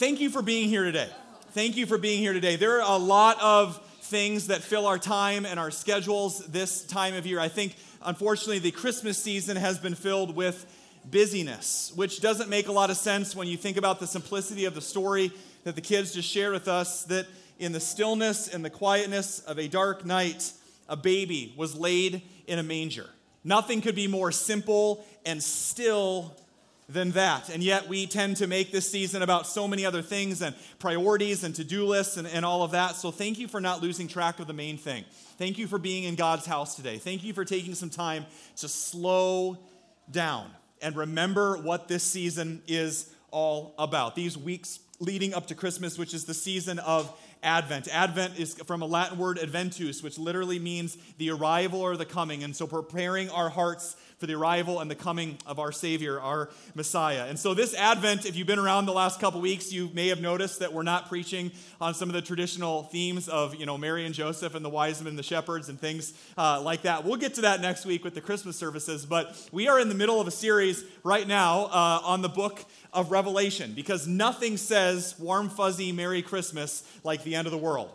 Thank you for being here today. Thank you for being here today. There are a lot of things that fill our time and our schedules this time of year. I think, unfortunately, the Christmas season has been filled with busyness, which doesn't make a lot of sense when you think about the simplicity of the story that the kids just shared with us, that in the stillness and the quietness of a dark night, a baby was laid in a manger. Nothing could be more simple and still than that. And yet we tend to make this season about so many other things and priorities and to-do lists and all of that. So thank you for not losing track of the main thing. Thank you for being in God's house today. Thank you for taking some time to slow down and remember what this season is all about. These weeks leading up to Christmas, which is the season of Advent. Advent is from a Latin word, adventus, which literally means the arrival or the coming. And so preparing our hearts for the arrival and the coming of our Savior, our Messiah. And so this Advent, if you've been around the last couple weeks, you may have noticed that we're not preaching on some of the traditional themes of, Mary and Joseph and the wise men and the shepherds and things like that. We'll get to that next week with the Christmas services, but we are in the middle of a series right now on the book of Revelation, because nothing says warm, fuzzy, Merry Christmas like the end of the world.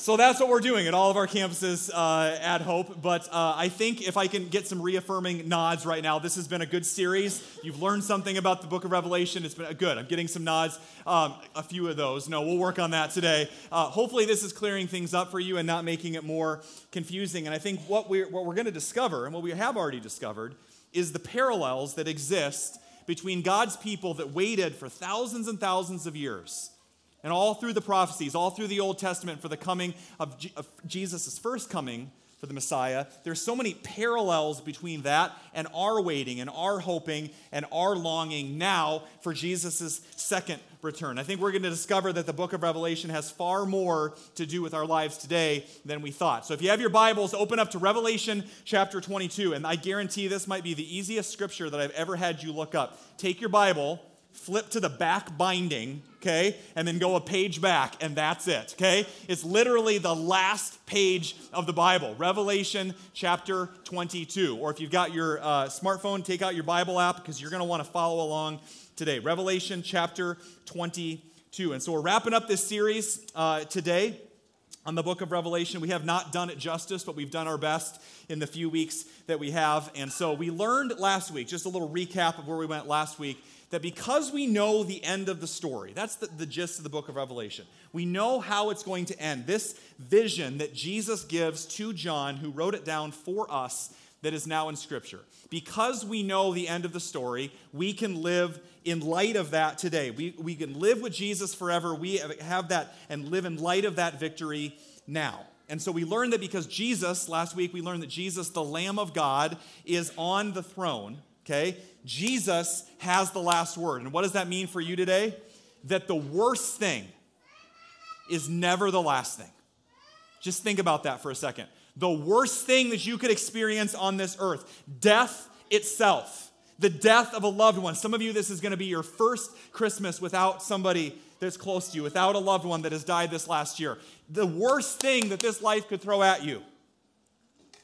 So that's what we're doing at all of our campuses at Hope. But I think if I can get some reaffirming nods right now, this has been a good series. You've learned something about the book of Revelation. It's been good. I'm getting some nods, a few of those. No, we'll work on that today. Hopefully this is clearing things up for you and not making it more confusing. And I think what we're going to discover, and what we have already discovered, is the parallels that exist between God's people that waited for thousands and thousands of years, and all through the prophecies, all through the Old Testament for the coming of Jesus' first coming for the Messiah. There's so many parallels between that and our waiting and our hoping and our longing now for Jesus' second return. I think we're going to discover that the book of Revelation has far more to do with our lives today than we thought. So if you have your Bibles, open up to Revelation chapter 22. And I guarantee this might be the easiest scripture that I've ever had you look up. Take your Bible, flip to the back binding, okay, and then go a page back, and that's it, okay? It's literally the last page of the Bible, Revelation chapter 22. Or if you've got your smartphone, take out your Bible app, because you're going to want to follow along today. Revelation chapter 22. And so we're wrapping up this series today on the book of Revelation. We have not done it justice, but we've done our best in the few weeks that we have. And so we learned last week, just a little recap of where we went last week, that because we know the end of the story, that's the gist of the book of Revelation. We know how it's going to end. This vision that Jesus gives to John, who wrote it down for us, that is now in Scripture. Because we know the end of the story, we can live in light of that today. We can live with Jesus forever. We have that and live in light of that victory now. And so we learned that because Jesus, last week we learned that Jesus, the Lamb of God, is on the throne. Okay? Jesus has the last word. And what does that mean for you today? That the worst thing is never the last thing. Just think about that for a second. The worst thing that you could experience on this earth, death itself, the death of a loved one. Some of you, this is going to be your first Christmas without somebody that's close to you, without a loved one that has died this last year. The worst thing that this life could throw at you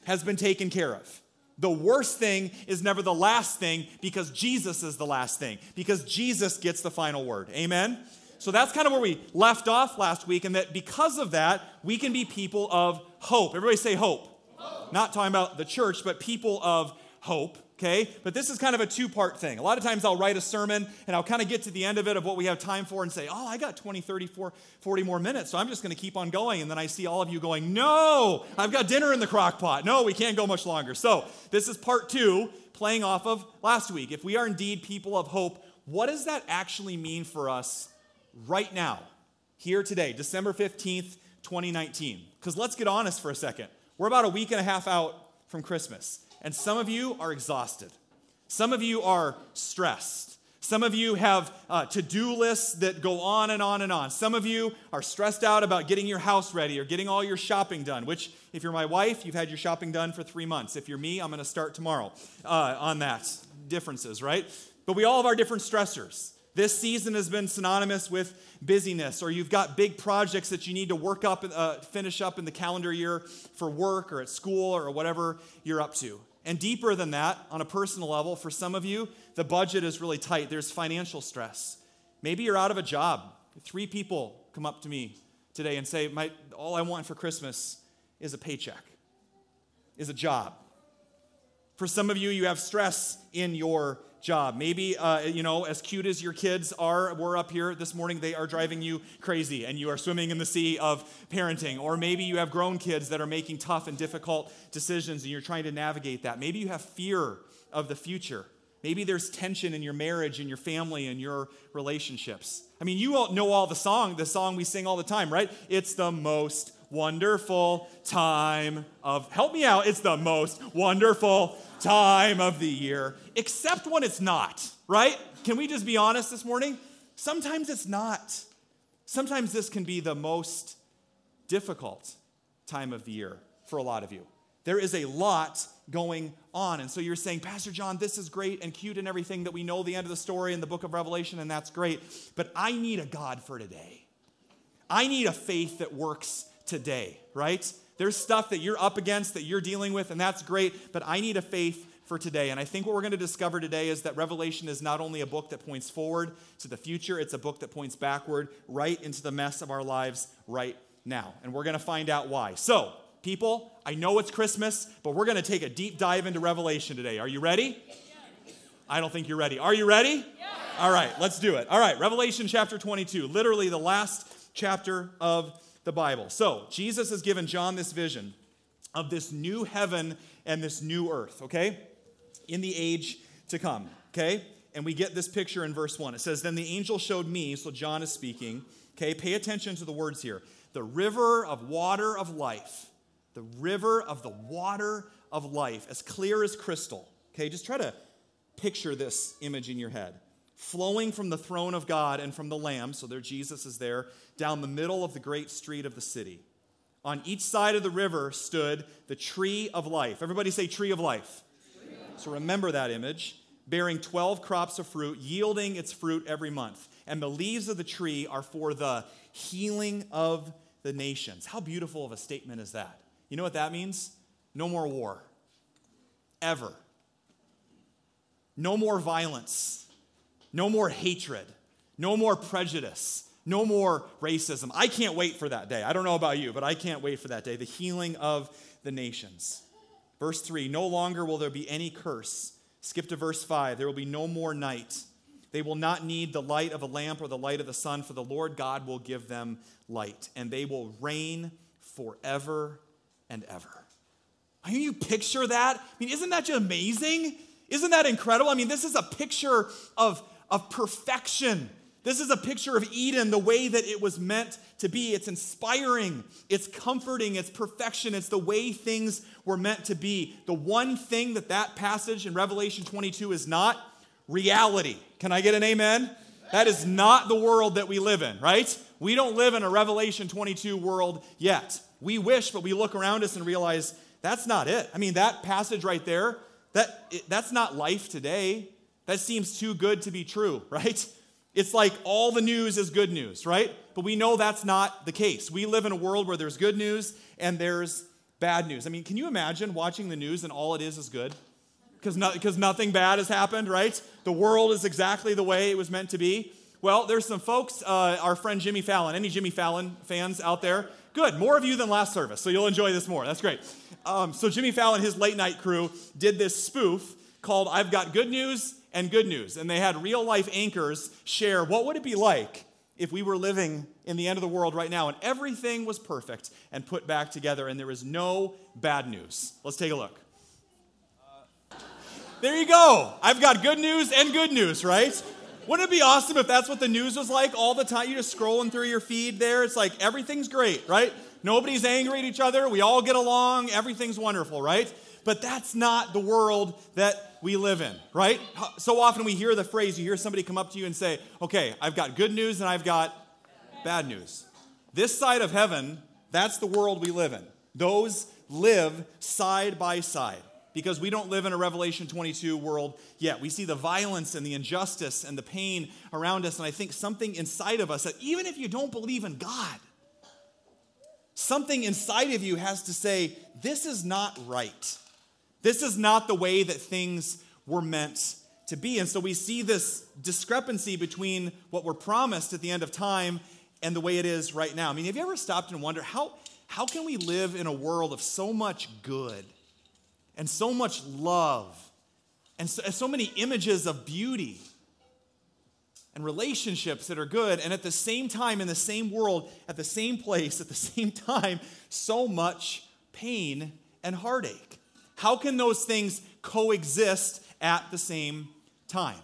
has been taken care of. The worst thing is never the last thing, because Jesus is the last thing, because Jesus gets the final word. Amen? So that's kind of where we left off last week, and that because of that, we can be people of hope. Everybody say hope. Hope. Not talking about the church, but people of hope, okay? But this is kind of a two-part thing. A lot of times I'll write a sermon, and I'll kind of get to the end of it, of what we have time for, and say, I got 20, 30, 40 more minutes, so I'm just going to keep on going. And then I see all of you going, no, I've got dinner in the crock pot. No, we can't go much longer. So this is part two, playing off of last week. If we are indeed people of hope, what does that actually mean for us right now, here today, December 15th, 2019? Because let's get honest for a second. We're about a week and a half out from Christmas. And some of you are exhausted. Some of you are stressed. Some of you have to-do lists that go on and on and on. Some of you are stressed out about getting your house ready or getting all your shopping done, which if you're my wife, you've had your shopping done for 3 months. If you're me, I'm going to start tomorrow on that. Differences, right? But we all have our different stressors. This season has been synonymous with busyness, or you've got big projects that you need to work up, finish up in the calendar year for work or at school or whatever you're up to. And deeper than that, on a personal level, for some of you, the budget is really tight. There's financial stress. Maybe you're out of a job. 3 people come up to me today and say, all I want for Christmas is a paycheck, is a job. For some of you, you have stress in your job. Maybe, as cute as your kids are, we're up here this morning, they are driving you crazy and you are swimming in the sea of parenting. Or maybe you have grown kids that are making tough and difficult decisions and you're trying to navigate that. Maybe you have fear of the future. Maybe there's tension in your marriage, in your family, in your relationships. I mean, you all know the song we sing all the time, right? It's the most wonderful time of, help me out, it's the most wonderful time of the year, except when it's not, right? Can we just be honest this morning? Sometimes it's not. Sometimes this can be the most difficult time of the year for a lot of you. There is a lot going on. And so you're saying, Pastor John, this is great and cute and everything that we know the end of the story in the book of Revelation, and that's great. But I need a God for today. I need a faith that works today, right? There's stuff that you're up against that you're dealing with, and that's great, but I need a faith for today. And I think what we're going to discover today is that Revelation is not only a book that points forward to the future, it's a book that points backward right into the mess of our lives right now. And we're going to find out why. So, people, I know it's Christmas, but we're going to take a deep dive into Revelation today. Are you ready? Yes. I don't think you're ready. Are you ready? Yes. All right, let's do it. All right, Revelation chapter 22, literally the last chapter of the Bible. So Jesus has given John this vision of this new heaven and this new earth, okay, in the age to come, okay? And we get this picture in verse 1. It says, then the angel showed me, so John is speaking, okay? Pay attention to the words here. The river of water of life. The river of the water of life, as clear as crystal. Okay, just try to picture this image in your head. Flowing from the throne of God and from the Lamb, so there Jesus is there, down the middle of the great street of the city. On each side of the river stood the tree of life. Everybody say tree of life. Tree of life. So remember that image. Bearing 12 crops of fruit, yielding its fruit every month. And the leaves of the tree are for the healing of the nations. How beautiful of a statement is that? You know what that means? No more war. Ever. No more violence. No more hatred. No more prejudice. No more racism. I can't wait for that day. I don't know about you, but I can't wait for that day. The healing of the nations. Verse 3, no longer will there be any curse. Skip to verse 5. There will be no more night. They will not need the light of a lamp or the light of the sun, for the Lord God will give them light, and they will reign forever and ever. Can you picture that? I mean, isn't that just amazing? Isn't that incredible? I mean, this is a picture of perfection. This is a picture of Eden, the way that it was meant to be. It's inspiring. It's comforting. It's perfection. It's the way things were meant to be. The one thing that passage in Revelation 22 is not, reality. Can I get an amen? That is not the world that we live in, right? We don't live in a Revelation 22 world yet. We wish, but we look around us and realize that's not it. I mean, that passage right there, that's not life today. That seems too good to be true, right? It's like all the news is good news, right? But we know that's not the case. We live in a world where there's good news and there's bad news. I mean, can you imagine watching the news and all it is good? Because nothing bad has happened, right? The world is exactly the way it was meant to be. Well, there's some folks, our friend Jimmy Fallon. Any Jimmy Fallon fans out there? Good, more of you than last service, so you'll enjoy this more. That's great. So Jimmy Fallon, his late night crew, did this spoof called I've Got Good News and Good News. And they had real life anchors share what would it be like if we were living in the end of the world right now and everything was perfect and put back together and there is no bad news. Let's take a look. There you go. I've got good news and good news, right? Wouldn't it be awesome if that's what the news was like all the time? You're just scrolling through your feed there. It's like everything's great, right? Nobody's angry at each other. We all get along. Everything's wonderful, right? But that's not the world that we live in, right? So often we hear the phrase, you hear somebody come up to you and say, okay, I've got good news and I've got bad news. This side of heaven, that's the world we live in. Those live side by side. Because we don't live in a Revelation 22 world yet. We see the violence and the injustice and the pain around us. And I think something inside of us, that even if you don't believe in God, something inside of you has to say, this is not right. This is not the way that things were meant to be. And so we see this discrepancy between what we're promised at the end of time and the way it is right now. I mean, have you ever stopped and wondered how can we live in a world of so much good and so much love and so many images of beauty and relationships that are good, and at the same time, in the same world, at the same place, at the same time, so much pain and heartache? How can those things coexist at the same time?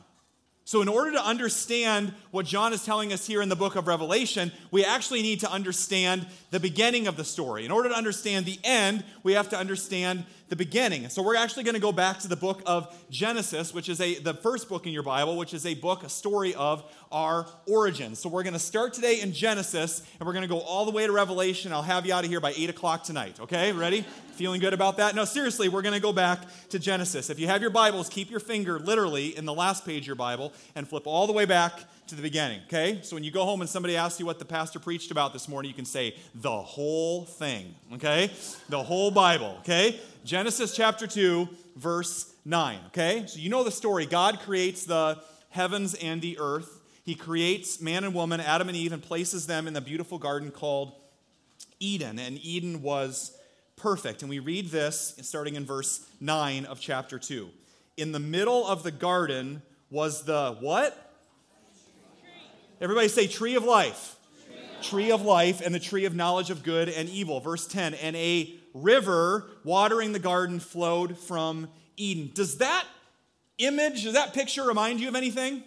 So in order to understand what John is telling us here in the book of Revelation, we actually need to understand the beginning of the story. In order to understand the end, we have to understand the beginning. So we're actually going to go back to the book of Genesis, which is the first book in your Bible, which is a story of our origin. So we're going to start today in Genesis, and we're going to go all the way to Revelation. I'll have you out of here by 8 o'clock tonight. Okay, ready? Feeling good about that? No, seriously, we're going to go back to Genesis. If you have your Bibles, keep your finger literally in the last page of your Bible and flip all the way back to the beginning, okay? So when you go home and somebody asks you what the pastor preached about this morning, you can say, the whole thing, okay? The whole Bible, okay? Genesis chapter 2, verse 9, okay? So you know the story. God creates the heavens and the earth. He creates man and woman, Adam and Eve, and places them in the beautiful garden called Eden. And Eden was perfect. And we read this starting in verse 9 of chapter 2. In the middle of the garden was the what? Everybody say tree of life. Tree of life and the tree of knowledge of good and evil. Verse 10, and a river watering the garden flowed from Eden. Does that picture remind you of anything?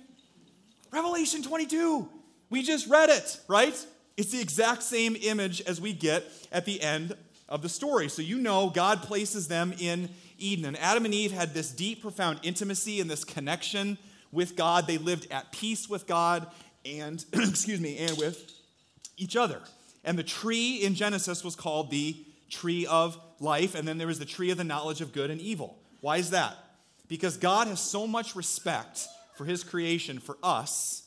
Revelation 22. We just read it, right? It's the exact same image as we get at the end of the story. So you know God places them in Eden. And Adam and Eve had this deep, profound intimacy and this connection with God. They lived at peace with God and, and with each other. And the tree in Genesis was called the tree of life. And then there was the tree of the knowledge of good and evil. Why is that? Because God has so much respect for his creation, for us,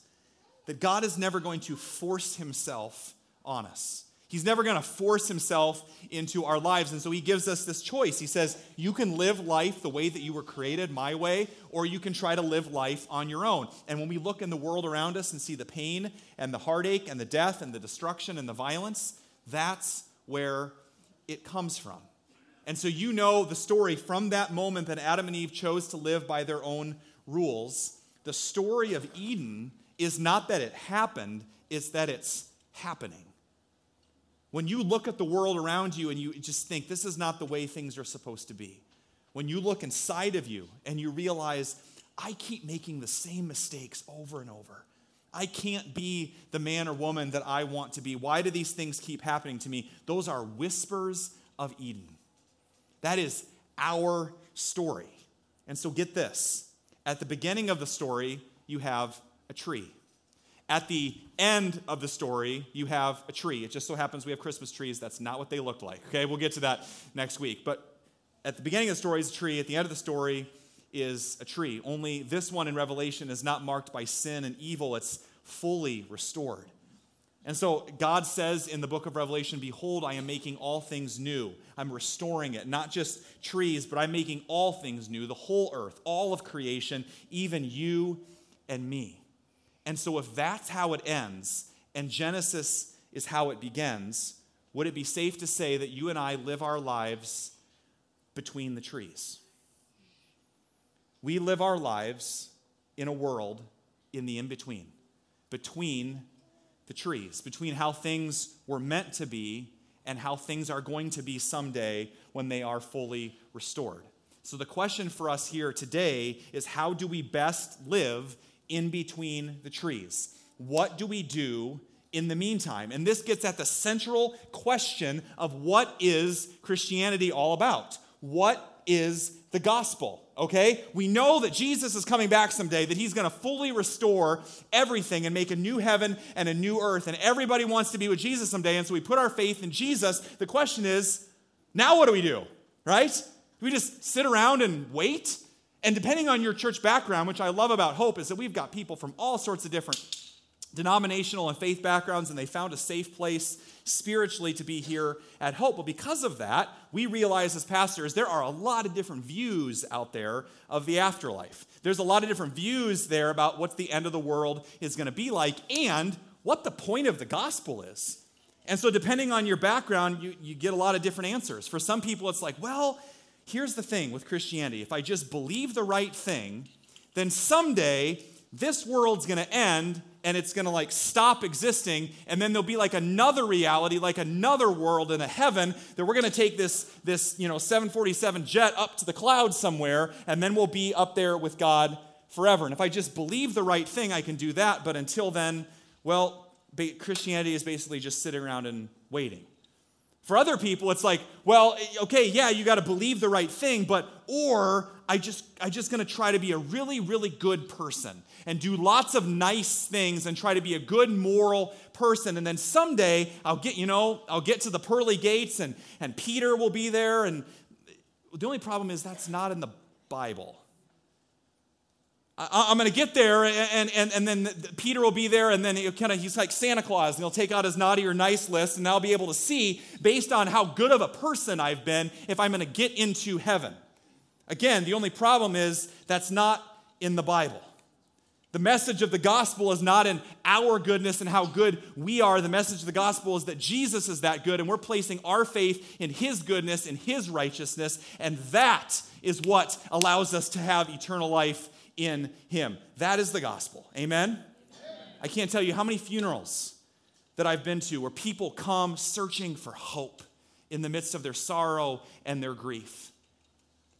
that God is never going to force himself on us. He's never going to force himself into our lives. And so he gives us this choice. He says, you can live life the way that you were created, my way, or you can try to live life on your own. And when we look in the world around us and see the pain and the heartache and the death and the destruction and the violence, that's where it comes from. And so you know the story from that moment that Adam and Eve chose to live by their own rules. The story of Eden is not that it happened, it's that it's happening. When you look at the world around you and you just think, this is not the way things are supposed to be. When you look inside of you and you realize, I keep making the same mistakes over and over. I can't be the man or woman that I want to be. Why do these things keep happening to me? Those are whispers of Eden. That is our story. And so get this. At the beginning of the story, you have a tree. At the end of the story, you have a tree. It just so happens we have Christmas trees. That's not what they looked like. Okay, we'll get to that next week. But at the beginning of the story is a tree. At the end of the story is a tree. Only this one in Revelation is not marked by sin and evil. It's fully restored. And so God says in the book of Revelation, behold, I am making all things new. I'm restoring it, not just trees, but I'm making all things new, the whole earth, all of creation, even you and me. And so if that's how it ends, and Genesis is how it begins, would it be safe to say that you and I live our lives between the trees? We live our lives in a world in the in-between, between the trees, between how things were meant to be and how things are going to be someday when they are fully restored. So the question for us here today is, how do we best live in between the trees? What do we do in the meantime? And this gets at the central question of what is Christianity all about? What is the gospel? Okay? We know that Jesus is coming back someday, that he's going to fully restore everything and make a new heaven and a new earth, and everybody wants to be with Jesus someday, and so we put our faith in Jesus. The question is, now what do we do? Right? Do we just sit around and wait? And depending on your church background, which I love about Hope, is that we've got people from all sorts of different denominational and faith backgrounds, and they found a safe place spiritually to be here at Hope. But because of that, we realize as pastors, there are a lot of different views out there of the afterlife. There's a lot of different views there about what the end of the world is going to be like and what the point of the gospel is. And so depending on your background, you get a lot of different answers. For some people, it's like, well, here's the thing with Christianity. If I just believe the right thing, then someday this world's going to end and it's going to like stop existing, and then there'll be like another reality, like another world and a heaven that we're going to take this 747 jet up to the clouds somewhere, and then we'll be up there with God forever. And if I just believe the right thing, I can do that. But until then, well, Christianity is basically just sitting around and waiting. For other people, it's like, well, okay, yeah, you got to believe the right thing, or I'm just going to try to be a really, really good person and do lots of nice things and try to be a good moral person. And then someday I'll get to the pearly gates and Peter will be there. And the only problem is that's not in the Bible. I'm going to get there, and then Peter will be there, and then he's like Santa Claus, and he'll take out his naughty or nice list, and I'll be able to see, based on how good of a person I've been, if I'm going to get into heaven. Again, the only problem is that's not in the Bible. The message of the gospel is not in our goodness and how good we are. The message of the gospel is that Jesus is that good, and we're placing our faith in his goodness and his righteousness, and that is what allows us to have eternal life in him. That is the gospel. Amen? I can't tell you how many funerals that I've been to where people come searching for hope in the midst of their sorrow and their grief.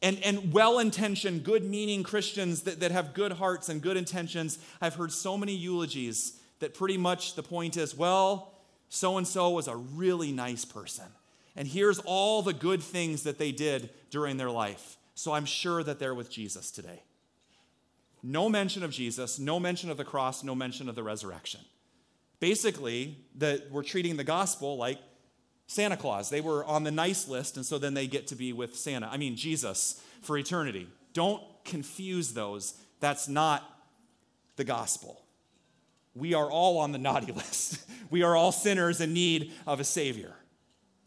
And well-intentioned, good-meaning Christians that have good hearts and good intentions, I've heard so many eulogies that pretty much the point is, well, so-and-so was a really nice person, and here's all the good things that they did during their life, so I'm sure that they're with Jesus today. No mention of Jesus, no mention of the cross, no mention of the resurrection. Basically, we're treating the gospel like Santa Claus. They were on the nice list, and so then they get to be with Jesus, for eternity. Don't confuse those. That's not the gospel. We are all on the naughty list. We are all sinners in need of a Savior.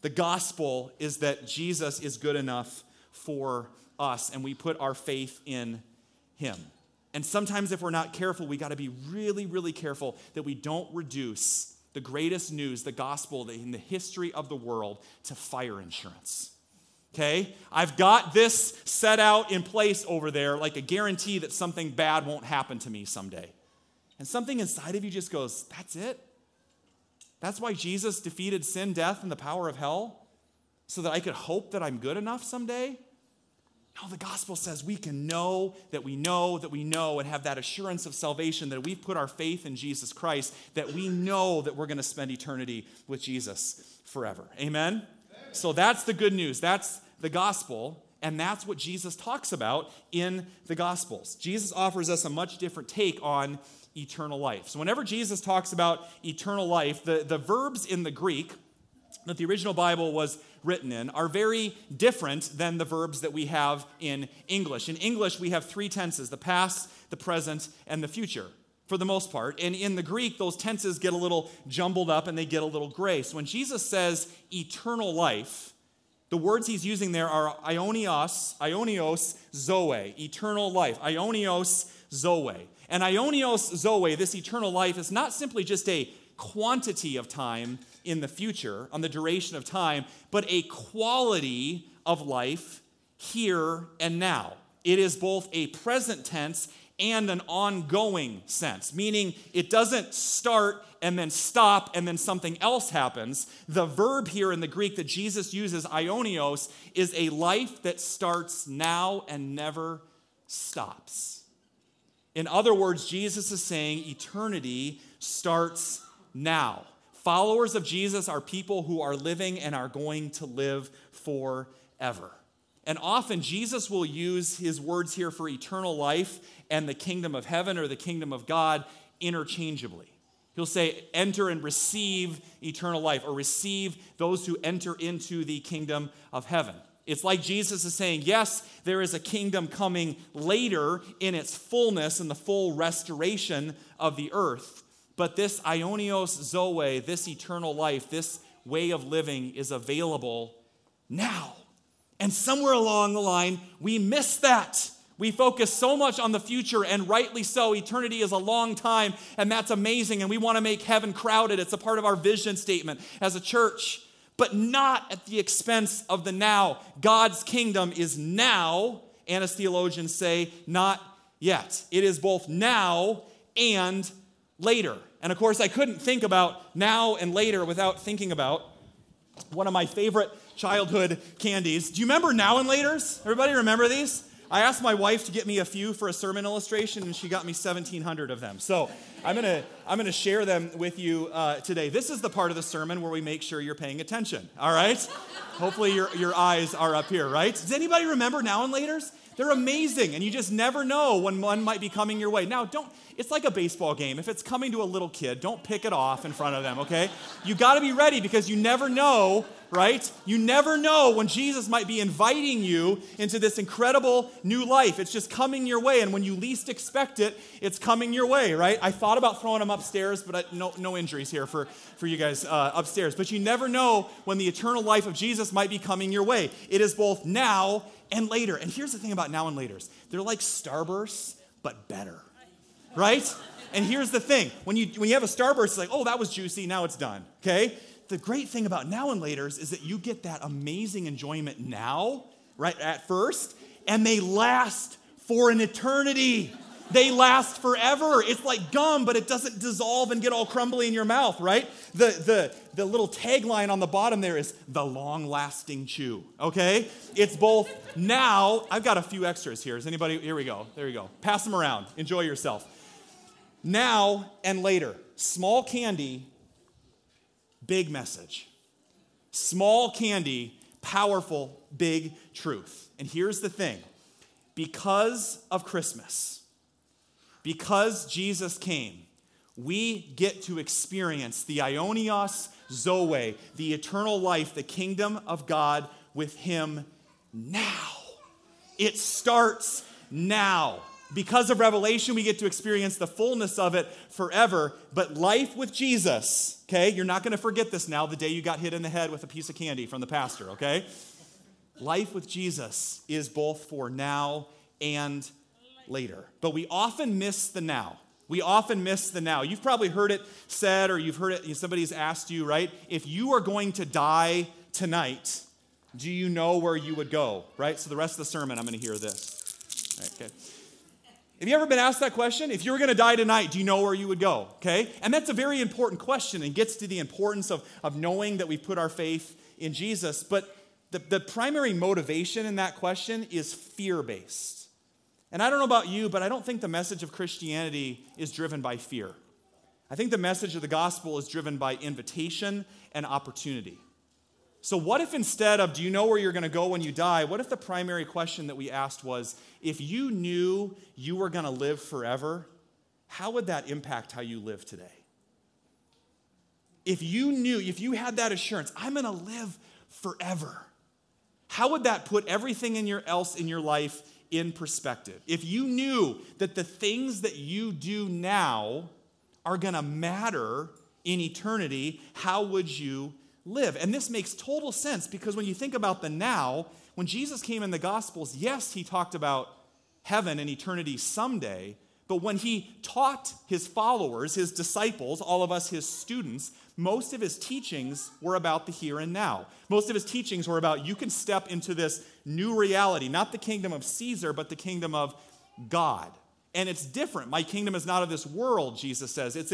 The gospel is that Jesus is good enough for us, and we put our faith in him. And sometimes if we're not careful, we got to be really, really careful that we don't reduce the greatest news, the gospel in the history of the world, to fire insurance. Okay? I've got this set out in place over there, like a guarantee that something bad won't happen to me someday. And something inside of you just goes, that's it? That's why Jesus defeated sin, death, and the power of hell? So that I could hope that I'm good enough someday? No, the gospel says we can know that we know that we know, and have that assurance of salvation that we've put our faith in Jesus Christ, that we know that we're going to spend eternity with Jesus forever. Amen? So that's the good news. That's the gospel, and that's what Jesus talks about in the Gospels. Jesus offers us a much different take on eternal life. So whenever Jesus talks about eternal life, the verbs in the Greek that the original Bible was written in are very different than the verbs that we have in English. In English, we have three tenses: the past, the present, and the future, for the most part. And in the Greek, those tenses get a little jumbled up and they get a little gray. So when Jesus says eternal life, the words he's using there are Ionios zoe, eternal life. Ionios zoe. And Ionios zoe, this eternal life, is not simply just a quantity of time in the future, on the duration of time, but a quality of life here and now. It is both a present tense and an ongoing sense, meaning it doesn't start and then stop and then something else happens. The verb here in the Greek that Jesus uses, Ionios, is a life that starts now and never stops. In other words, Jesus is saying eternity starts now. Followers of Jesus are people who are living and are going to live forever. And often Jesus will use his words here for eternal life and the kingdom of heaven or the kingdom of God interchangeably. He'll say, enter and receive eternal life, or receive those who enter into the kingdom of heaven. It's like Jesus is saying, yes, there is a kingdom coming later in its fullness, in the full restoration of the earth. But this Ionios zoe, this eternal life, this way of living is available now. And somewhere along the line, we miss that. We focus so much on the future, and rightly so. Eternity is a long time, and that's amazing, and we want to make heaven crowded. It's a part of our vision statement as a church, but not at the expense of the now. God's kingdom is now, and as theologians say, not yet. It is both now and later. And of course, I couldn't think about now and later without thinking about one of my favorite childhood candies. Do you remember now and laters? Everybody remember these? I asked my wife to get me a few for a sermon illustration, and she got me 1,700 of them. So I'm gonna share them with you today. This is the part of the sermon where we make sure you're paying attention. All right? Hopefully your eyes are up here, right? Does anybody remember now and laters? They're amazing, and you just never know when one might be coming your way. Now, it's like a baseball game. If it's coming to a little kid, don't pick it off in front of them, okay? You got to be ready, because you never know, right? You never know when Jesus might be inviting you into this incredible new life. It's just coming your way, and when you least expect it, it's coming your way, right? I thought about throwing them upstairs, but no injuries here for you guys upstairs. But you never know when the eternal life of Jesus might be coming your way. It is both now and later. And here's the thing about now and laters. They're like Starbursts, but better, right? And here's the thing. When you have a Starburst, it's like, oh, that was juicy. Now it's done, okay? The great thing about now and laters is that you get that amazing enjoyment now, right, at first, and they last for an eternity. They last forever. It's like gum, but it doesn't dissolve and get all crumbly in your mouth, right? The little tagline on the bottom there is the long-lasting chew, okay? It's both now. I've got a few extras here. Is anybody? Here we go. There you go. Pass them around. Enjoy yourself. Now and later. Small candy, big message. Small candy, powerful, big truth. And here's the thing. Because of Christmas, because Jesus came, we get to experience the Ionios zoe, the eternal life, the kingdom of God with him now. It starts now. Because of Revelation, we get to experience the fullness of it forever. But life with Jesus, okay? You're not going to forget this now, the day you got hit in the head with a piece of candy from the pastor, okay? Life with Jesus is both for now and later. But we often miss the now. We often miss the now. You've probably heard it said, or you've heard it, somebody's asked you, right? If you are going to die tonight, do you know where you would go, right? So the rest of the sermon, I'm going to hear this. All right, okay. Have you ever been asked that question? If you were going to die tonight, do you know where you would go, okay? And that's a very important question, and gets to the importance of knowing that we put our faith in Jesus. But the primary motivation in that question is fear-based. And I don't know about you, but I don't think the message of Christianity is driven by fear. I think the message of the gospel is driven by invitation and opportunity. So what if, instead of, do you know where you're going to go when you die, what if the primary question that we asked was, if you knew you were going to live forever, how would that impact how you live today? If you knew, if you had that assurance, I'm going to live forever, how would that put everything else in your life in perspective? If you knew that the things that you do now are going to matter in eternity, how would you live? And this makes total sense, because when you think about the now, when Jesus came in the Gospels, yes, he talked about heaven and eternity someday, but when he taught his followers, his disciples, all of us his students, most of his teachings were about the here and now. Most of his teachings were about, you can step into this new reality, not the kingdom of Caesar, but the kingdom of God. And it's different. My kingdom is not of this world, Jesus says. It's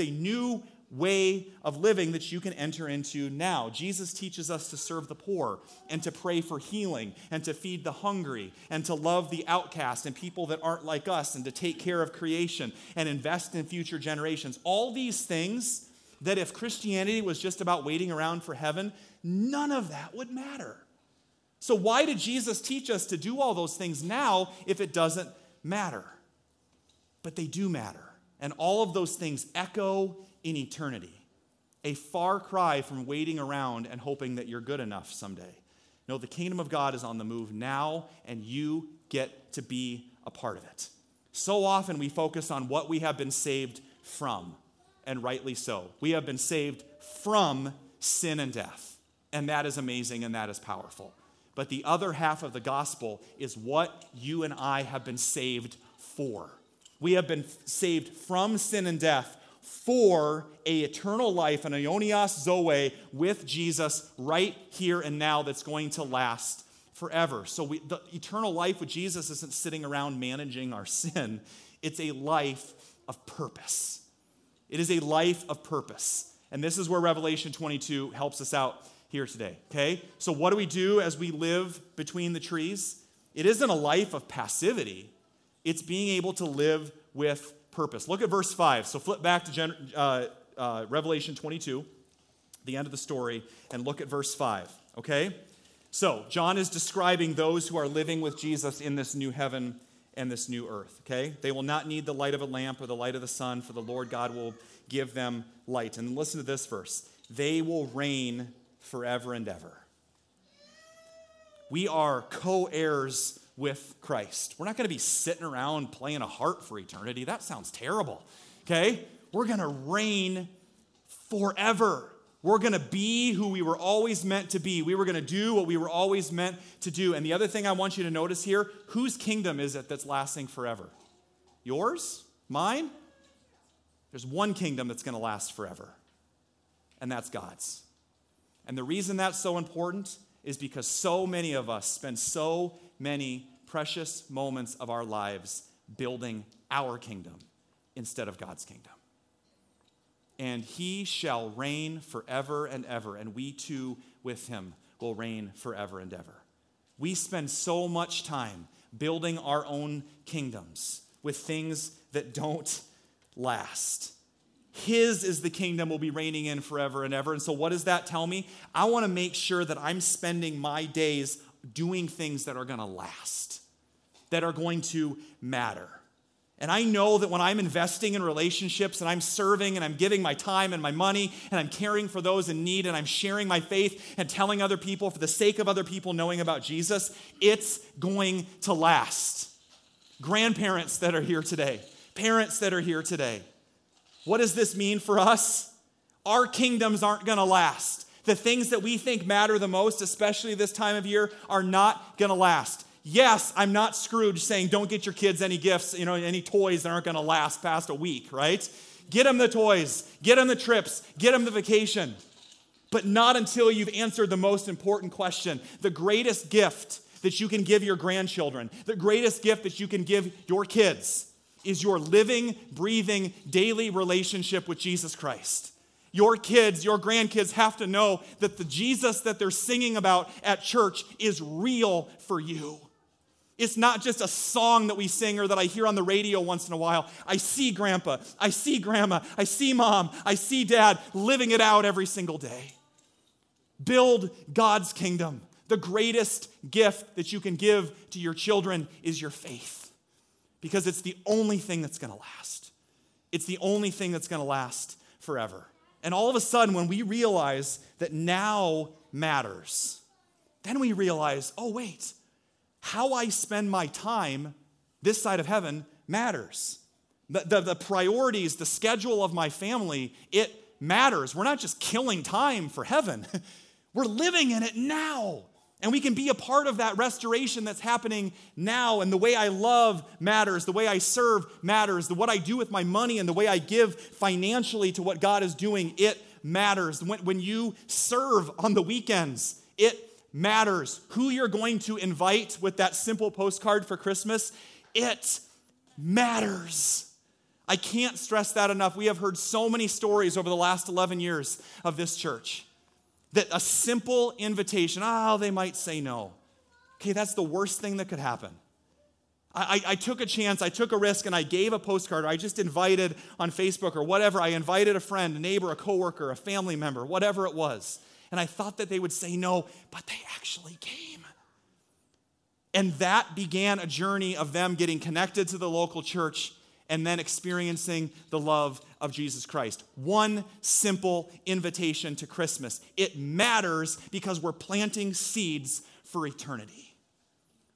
a new way of living that you can enter into now. Jesus teaches us to serve the poor, and to pray for healing, and to feed the hungry, and to love the outcast and people that aren't like us, and to take care of creation and invest in future generations. All these things that, if Christianity was just about waiting around for heaven, none of that would matter. So why did Jesus teach us to do all those things now if it doesn't matter? But they do matter. And all of those things echo in eternity. A far cry from waiting around and hoping that you're good enough someday. No, the kingdom of God is on the move now, and you get to be a part of it. So often we focus on what we have been saved from, and rightly so. We have been saved from sin and death, and that is amazing and that is powerful. But the other half of the gospel is what you and I have been saved for. We have been saved from sin and death for an eternal life, an Ionios zoe with Jesus right here and now that's going to last forever. So the eternal life with Jesus isn't sitting around managing our sin. It's a life of purpose. It is a life of purpose. And this is where Revelation 22 helps us out here today, okay? So what do we do as we live between the trees? It isn't a life of passivity. It's being able to live with purpose. Look at verse 5. So flip back to Revelation 22, the end of the story, and look at verse 5, okay? So John is describing those who are living with Jesus in this new heaven and this new earth, okay? They will not need the light of a lamp or the light of the sun, for the Lord God will give them light. And listen to this verse. They will reign forever and ever. We are co-heirs with Christ. We're not going to be sitting around playing a harp for eternity. That sounds terrible, okay? We're going to reign forever. We're going to be who we were always meant to be. We were going to do what we were always meant to do. And the other thing I want you to notice here, whose kingdom is it that's lasting forever? Yours? Mine? There's one kingdom that's going to last forever, and that's God's. And the reason that's so important is because so many of us spend so many precious moments of our lives building our kingdom instead of God's kingdom. And he shall reign forever and ever, and we too with him will reign forever and ever. We spend so much time building our own kingdoms with things that don't last. His is the kingdom we'll be reigning in forever and ever. And so what does that tell me? I want to make sure that I'm spending my days doing things that are going to last, that are going to matter. And I know that when I'm investing in relationships and I'm serving and I'm giving my time and my money and I'm caring for those in need and I'm sharing my faith and telling other people for the sake of other people knowing about Jesus, it's going to last. Grandparents that are here today, parents that are here today, what does this mean for us? Our kingdoms aren't going to last. The things that we think matter the most, especially this time of year, are not going to last. Yes, I'm not Scrooge saying don't get your kids any gifts, any toys that aren't going to last past a week, right? Get them the toys, get them the trips, get them the vacation. But not until you've answered the most important question, the greatest gift that you can give your grandchildren, the greatest gift that you can give your kids is your living, breathing, daily relationship with Jesus Christ. Your kids, your grandkids have to know that the Jesus that they're singing about at church is real for you. It's not just a song that we sing or that I hear on the radio once in a while. I see grandpa, I see grandma, I see mom, I see dad living it out every single day. Build God's kingdom. The greatest gift that you can give to your children is your faith. Because it's the only thing that's going to last. It's the only thing that's going to last forever. And all of a sudden, when we realize that now matters, then we realize, oh, wait, how I spend my time this side of heaven matters. The priorities, the schedule of my family, it matters. We're not just killing time for heaven. We're living in it now. And we can be a part of that restoration that's happening now. And the way I love matters. The way I serve matters. What I do with my money and the way I give financially to what God is doing, it matters. When you serve on the weekends, it matters. Who you're going to invite with that simple postcard for Christmas, it matters. I can't stress that enough. We have heard so many stories over the last 11 years of this church. That a simple invitation, they might say no. Okay, that's the worst thing that could happen. I took a chance, I took a risk, and I gave a postcard, or I just invited on Facebook or whatever. I invited a friend, a neighbor, a coworker, a family member, whatever it was. And I thought that they would say no, but they actually came. And that began a journey of them getting connected to the local church and then experiencing the love of Jesus Christ. One simple invitation to Christmas. It matters because we're planting seeds for eternity.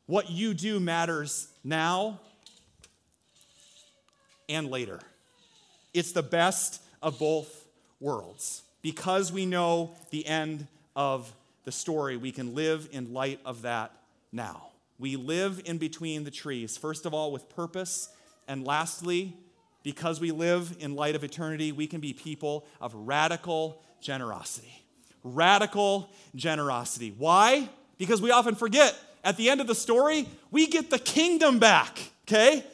What you do matters now and later. It's the best of both worlds. Because we know the end of the story, we can live in light of that now. We live in between the trees, first of all, with purpose, and lastly, because we live in light of eternity, we can be people of radical generosity. Radical generosity. Why? Because we often forget, at the end of the story, we get the kingdom back, okay?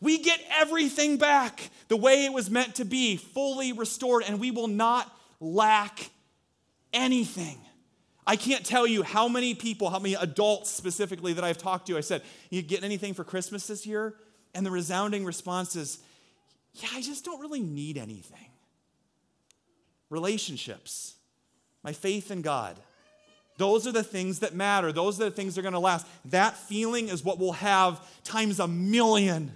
We get everything back the way it was meant to be, fully restored, and we will not lack anything. I can't tell you how many people, how many adults specifically that I've talked to, I said, you get anything for Christmas this year? And the resounding response is, yeah, I just don't really need anything. Relationships, my faith in God, those are the things that matter. Those are the things that are going to last. That feeling is what we'll have times a million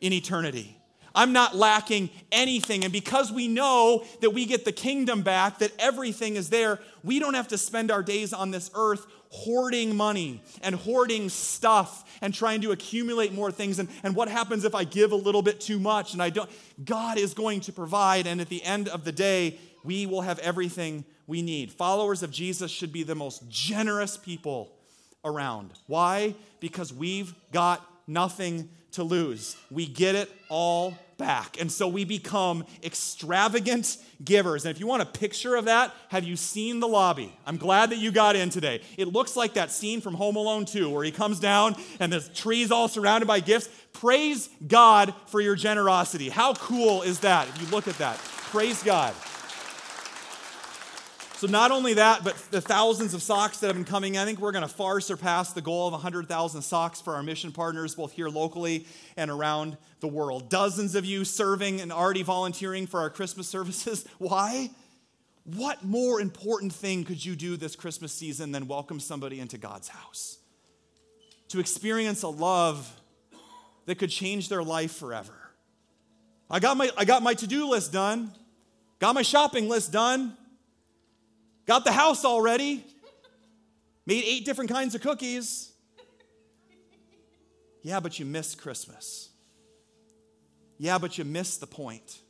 in eternity. I'm not lacking anything. And because we know that we get the kingdom back, that everything is there, we don't have to spend our days on this earth hoarding money and hoarding stuff and trying to accumulate more things. And what happens if I give a little bit too much and I don't? God is going to provide. And at the end of the day, we will have everything we need. Followers of Jesus should be the most generous people around. Why? Because we've got nothing to lose. We get it all back. And so we become extravagant givers. And if you want a picture of that, have you seen The Lobby? I'm glad that you got in today. It looks like that scene from Home Alone 2 where he comes down and the tree's all surrounded by gifts. Praise God for your generosity. How cool is that? If you look at that, praise God. So not only that, but the thousands of socks that have been coming, I think we're going to far surpass the goal of 100,000 socks for our mission partners, both here locally and around the world. Dozens of you serving and already volunteering for our Christmas services. Why? What more important thing could you do this Christmas season than welcome somebody into God's house? To experience a love that could change their life forever. I got my to-do list done. Got my shopping list done. Got the house already. Made 8 different kinds of cookies. Yeah, but you missed Christmas. Yeah, but you missed the point.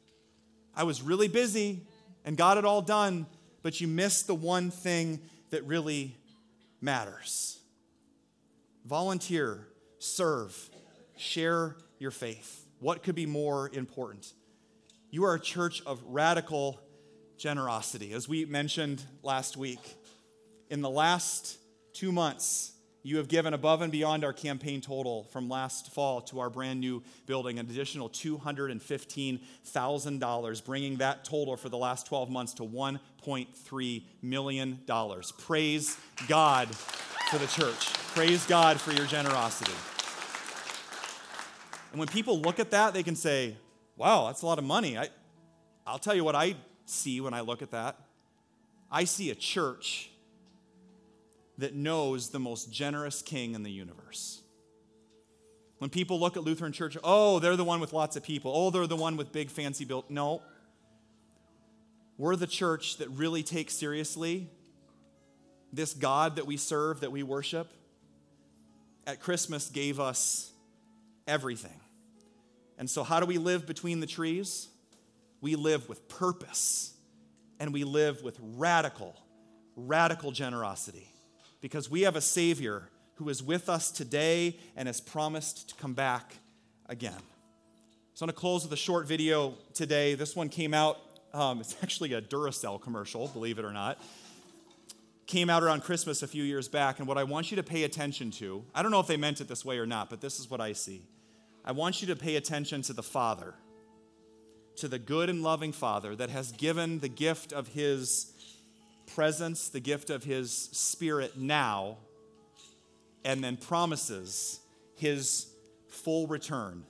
I was really busy and got it all done, but you missed the one thing that really matters. Volunteer, serve, share your faith. What could be more important? You are a church of radical generosity. As we mentioned last week, in the last 2 months, you have given above and beyond our campaign total from last fall to our brand new building, an additional $215,000, bringing that total for the last 12 months to $1.3 million. Praise God for the church. Praise God for your generosity. And when people look at that, they can say, wow, that's a lot of money. I'll tell you what I see when I look at that. I see a church that knows the most generous king in the universe. When people look at Lutheran Church, oh, they're the one with lots of people. Oh, they're the one with big fancy built. No. We're the church that really takes seriously this God that we serve, that we worship. At Christmas gave us everything. And so how do we live between the trees? We live with purpose, and we live with radical, radical generosity, because we have a Savior who is with us today and has promised to come back again. So I'm going to close with a short video today. This one came out, it's actually a Duracell commercial, believe it or not. Came out around Christmas a few years back, and what I want you to pay attention to, I don't know if they meant it this way or not, but this is what I see. I want you to pay attention to the Father, to the good and loving Father that has given the gift of his presence, the gift of his Spirit now, and then promises his full return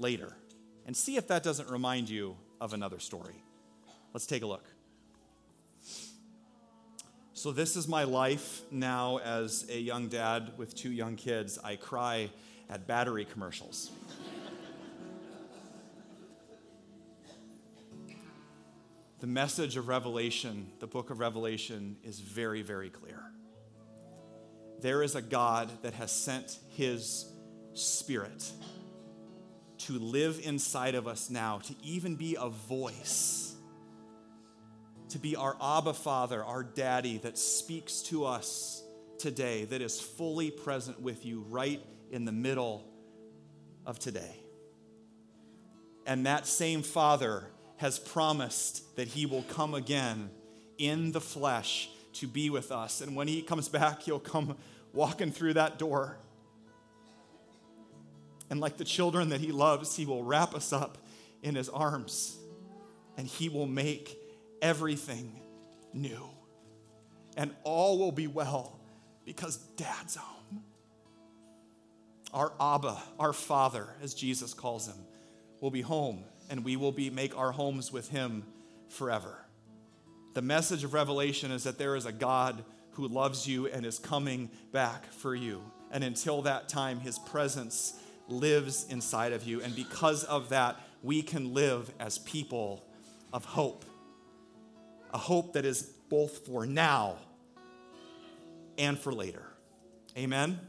later. And see if that doesn't remind you of another story. Let's take a look. So this is my life now as a young dad with 2 young kids. I cry at battery commercials. The message of Revelation, the book of Revelation, is very, very clear. There is a God that has sent his Spirit to live inside of us now, to even be a voice, to be our Abba Father, our Daddy that speaks to us today, that is fully present with you right in the middle of today. And that same Father has promised that he will come again in the flesh to be with us. And when he comes back, he'll come walking through that door. And like the children that he loves, he will wrap us up in his arms, and he will make everything new. And all will be well because Dad's home. Our Abba, our Father, as Jesus calls him, will be home, and we will make our homes with him forever. The message of Revelation is that there is a God who loves you and is coming back for you. And until that time, his presence lives inside of you. And because of that, we can live as people of hope. A hope that is both for now and for later. Amen?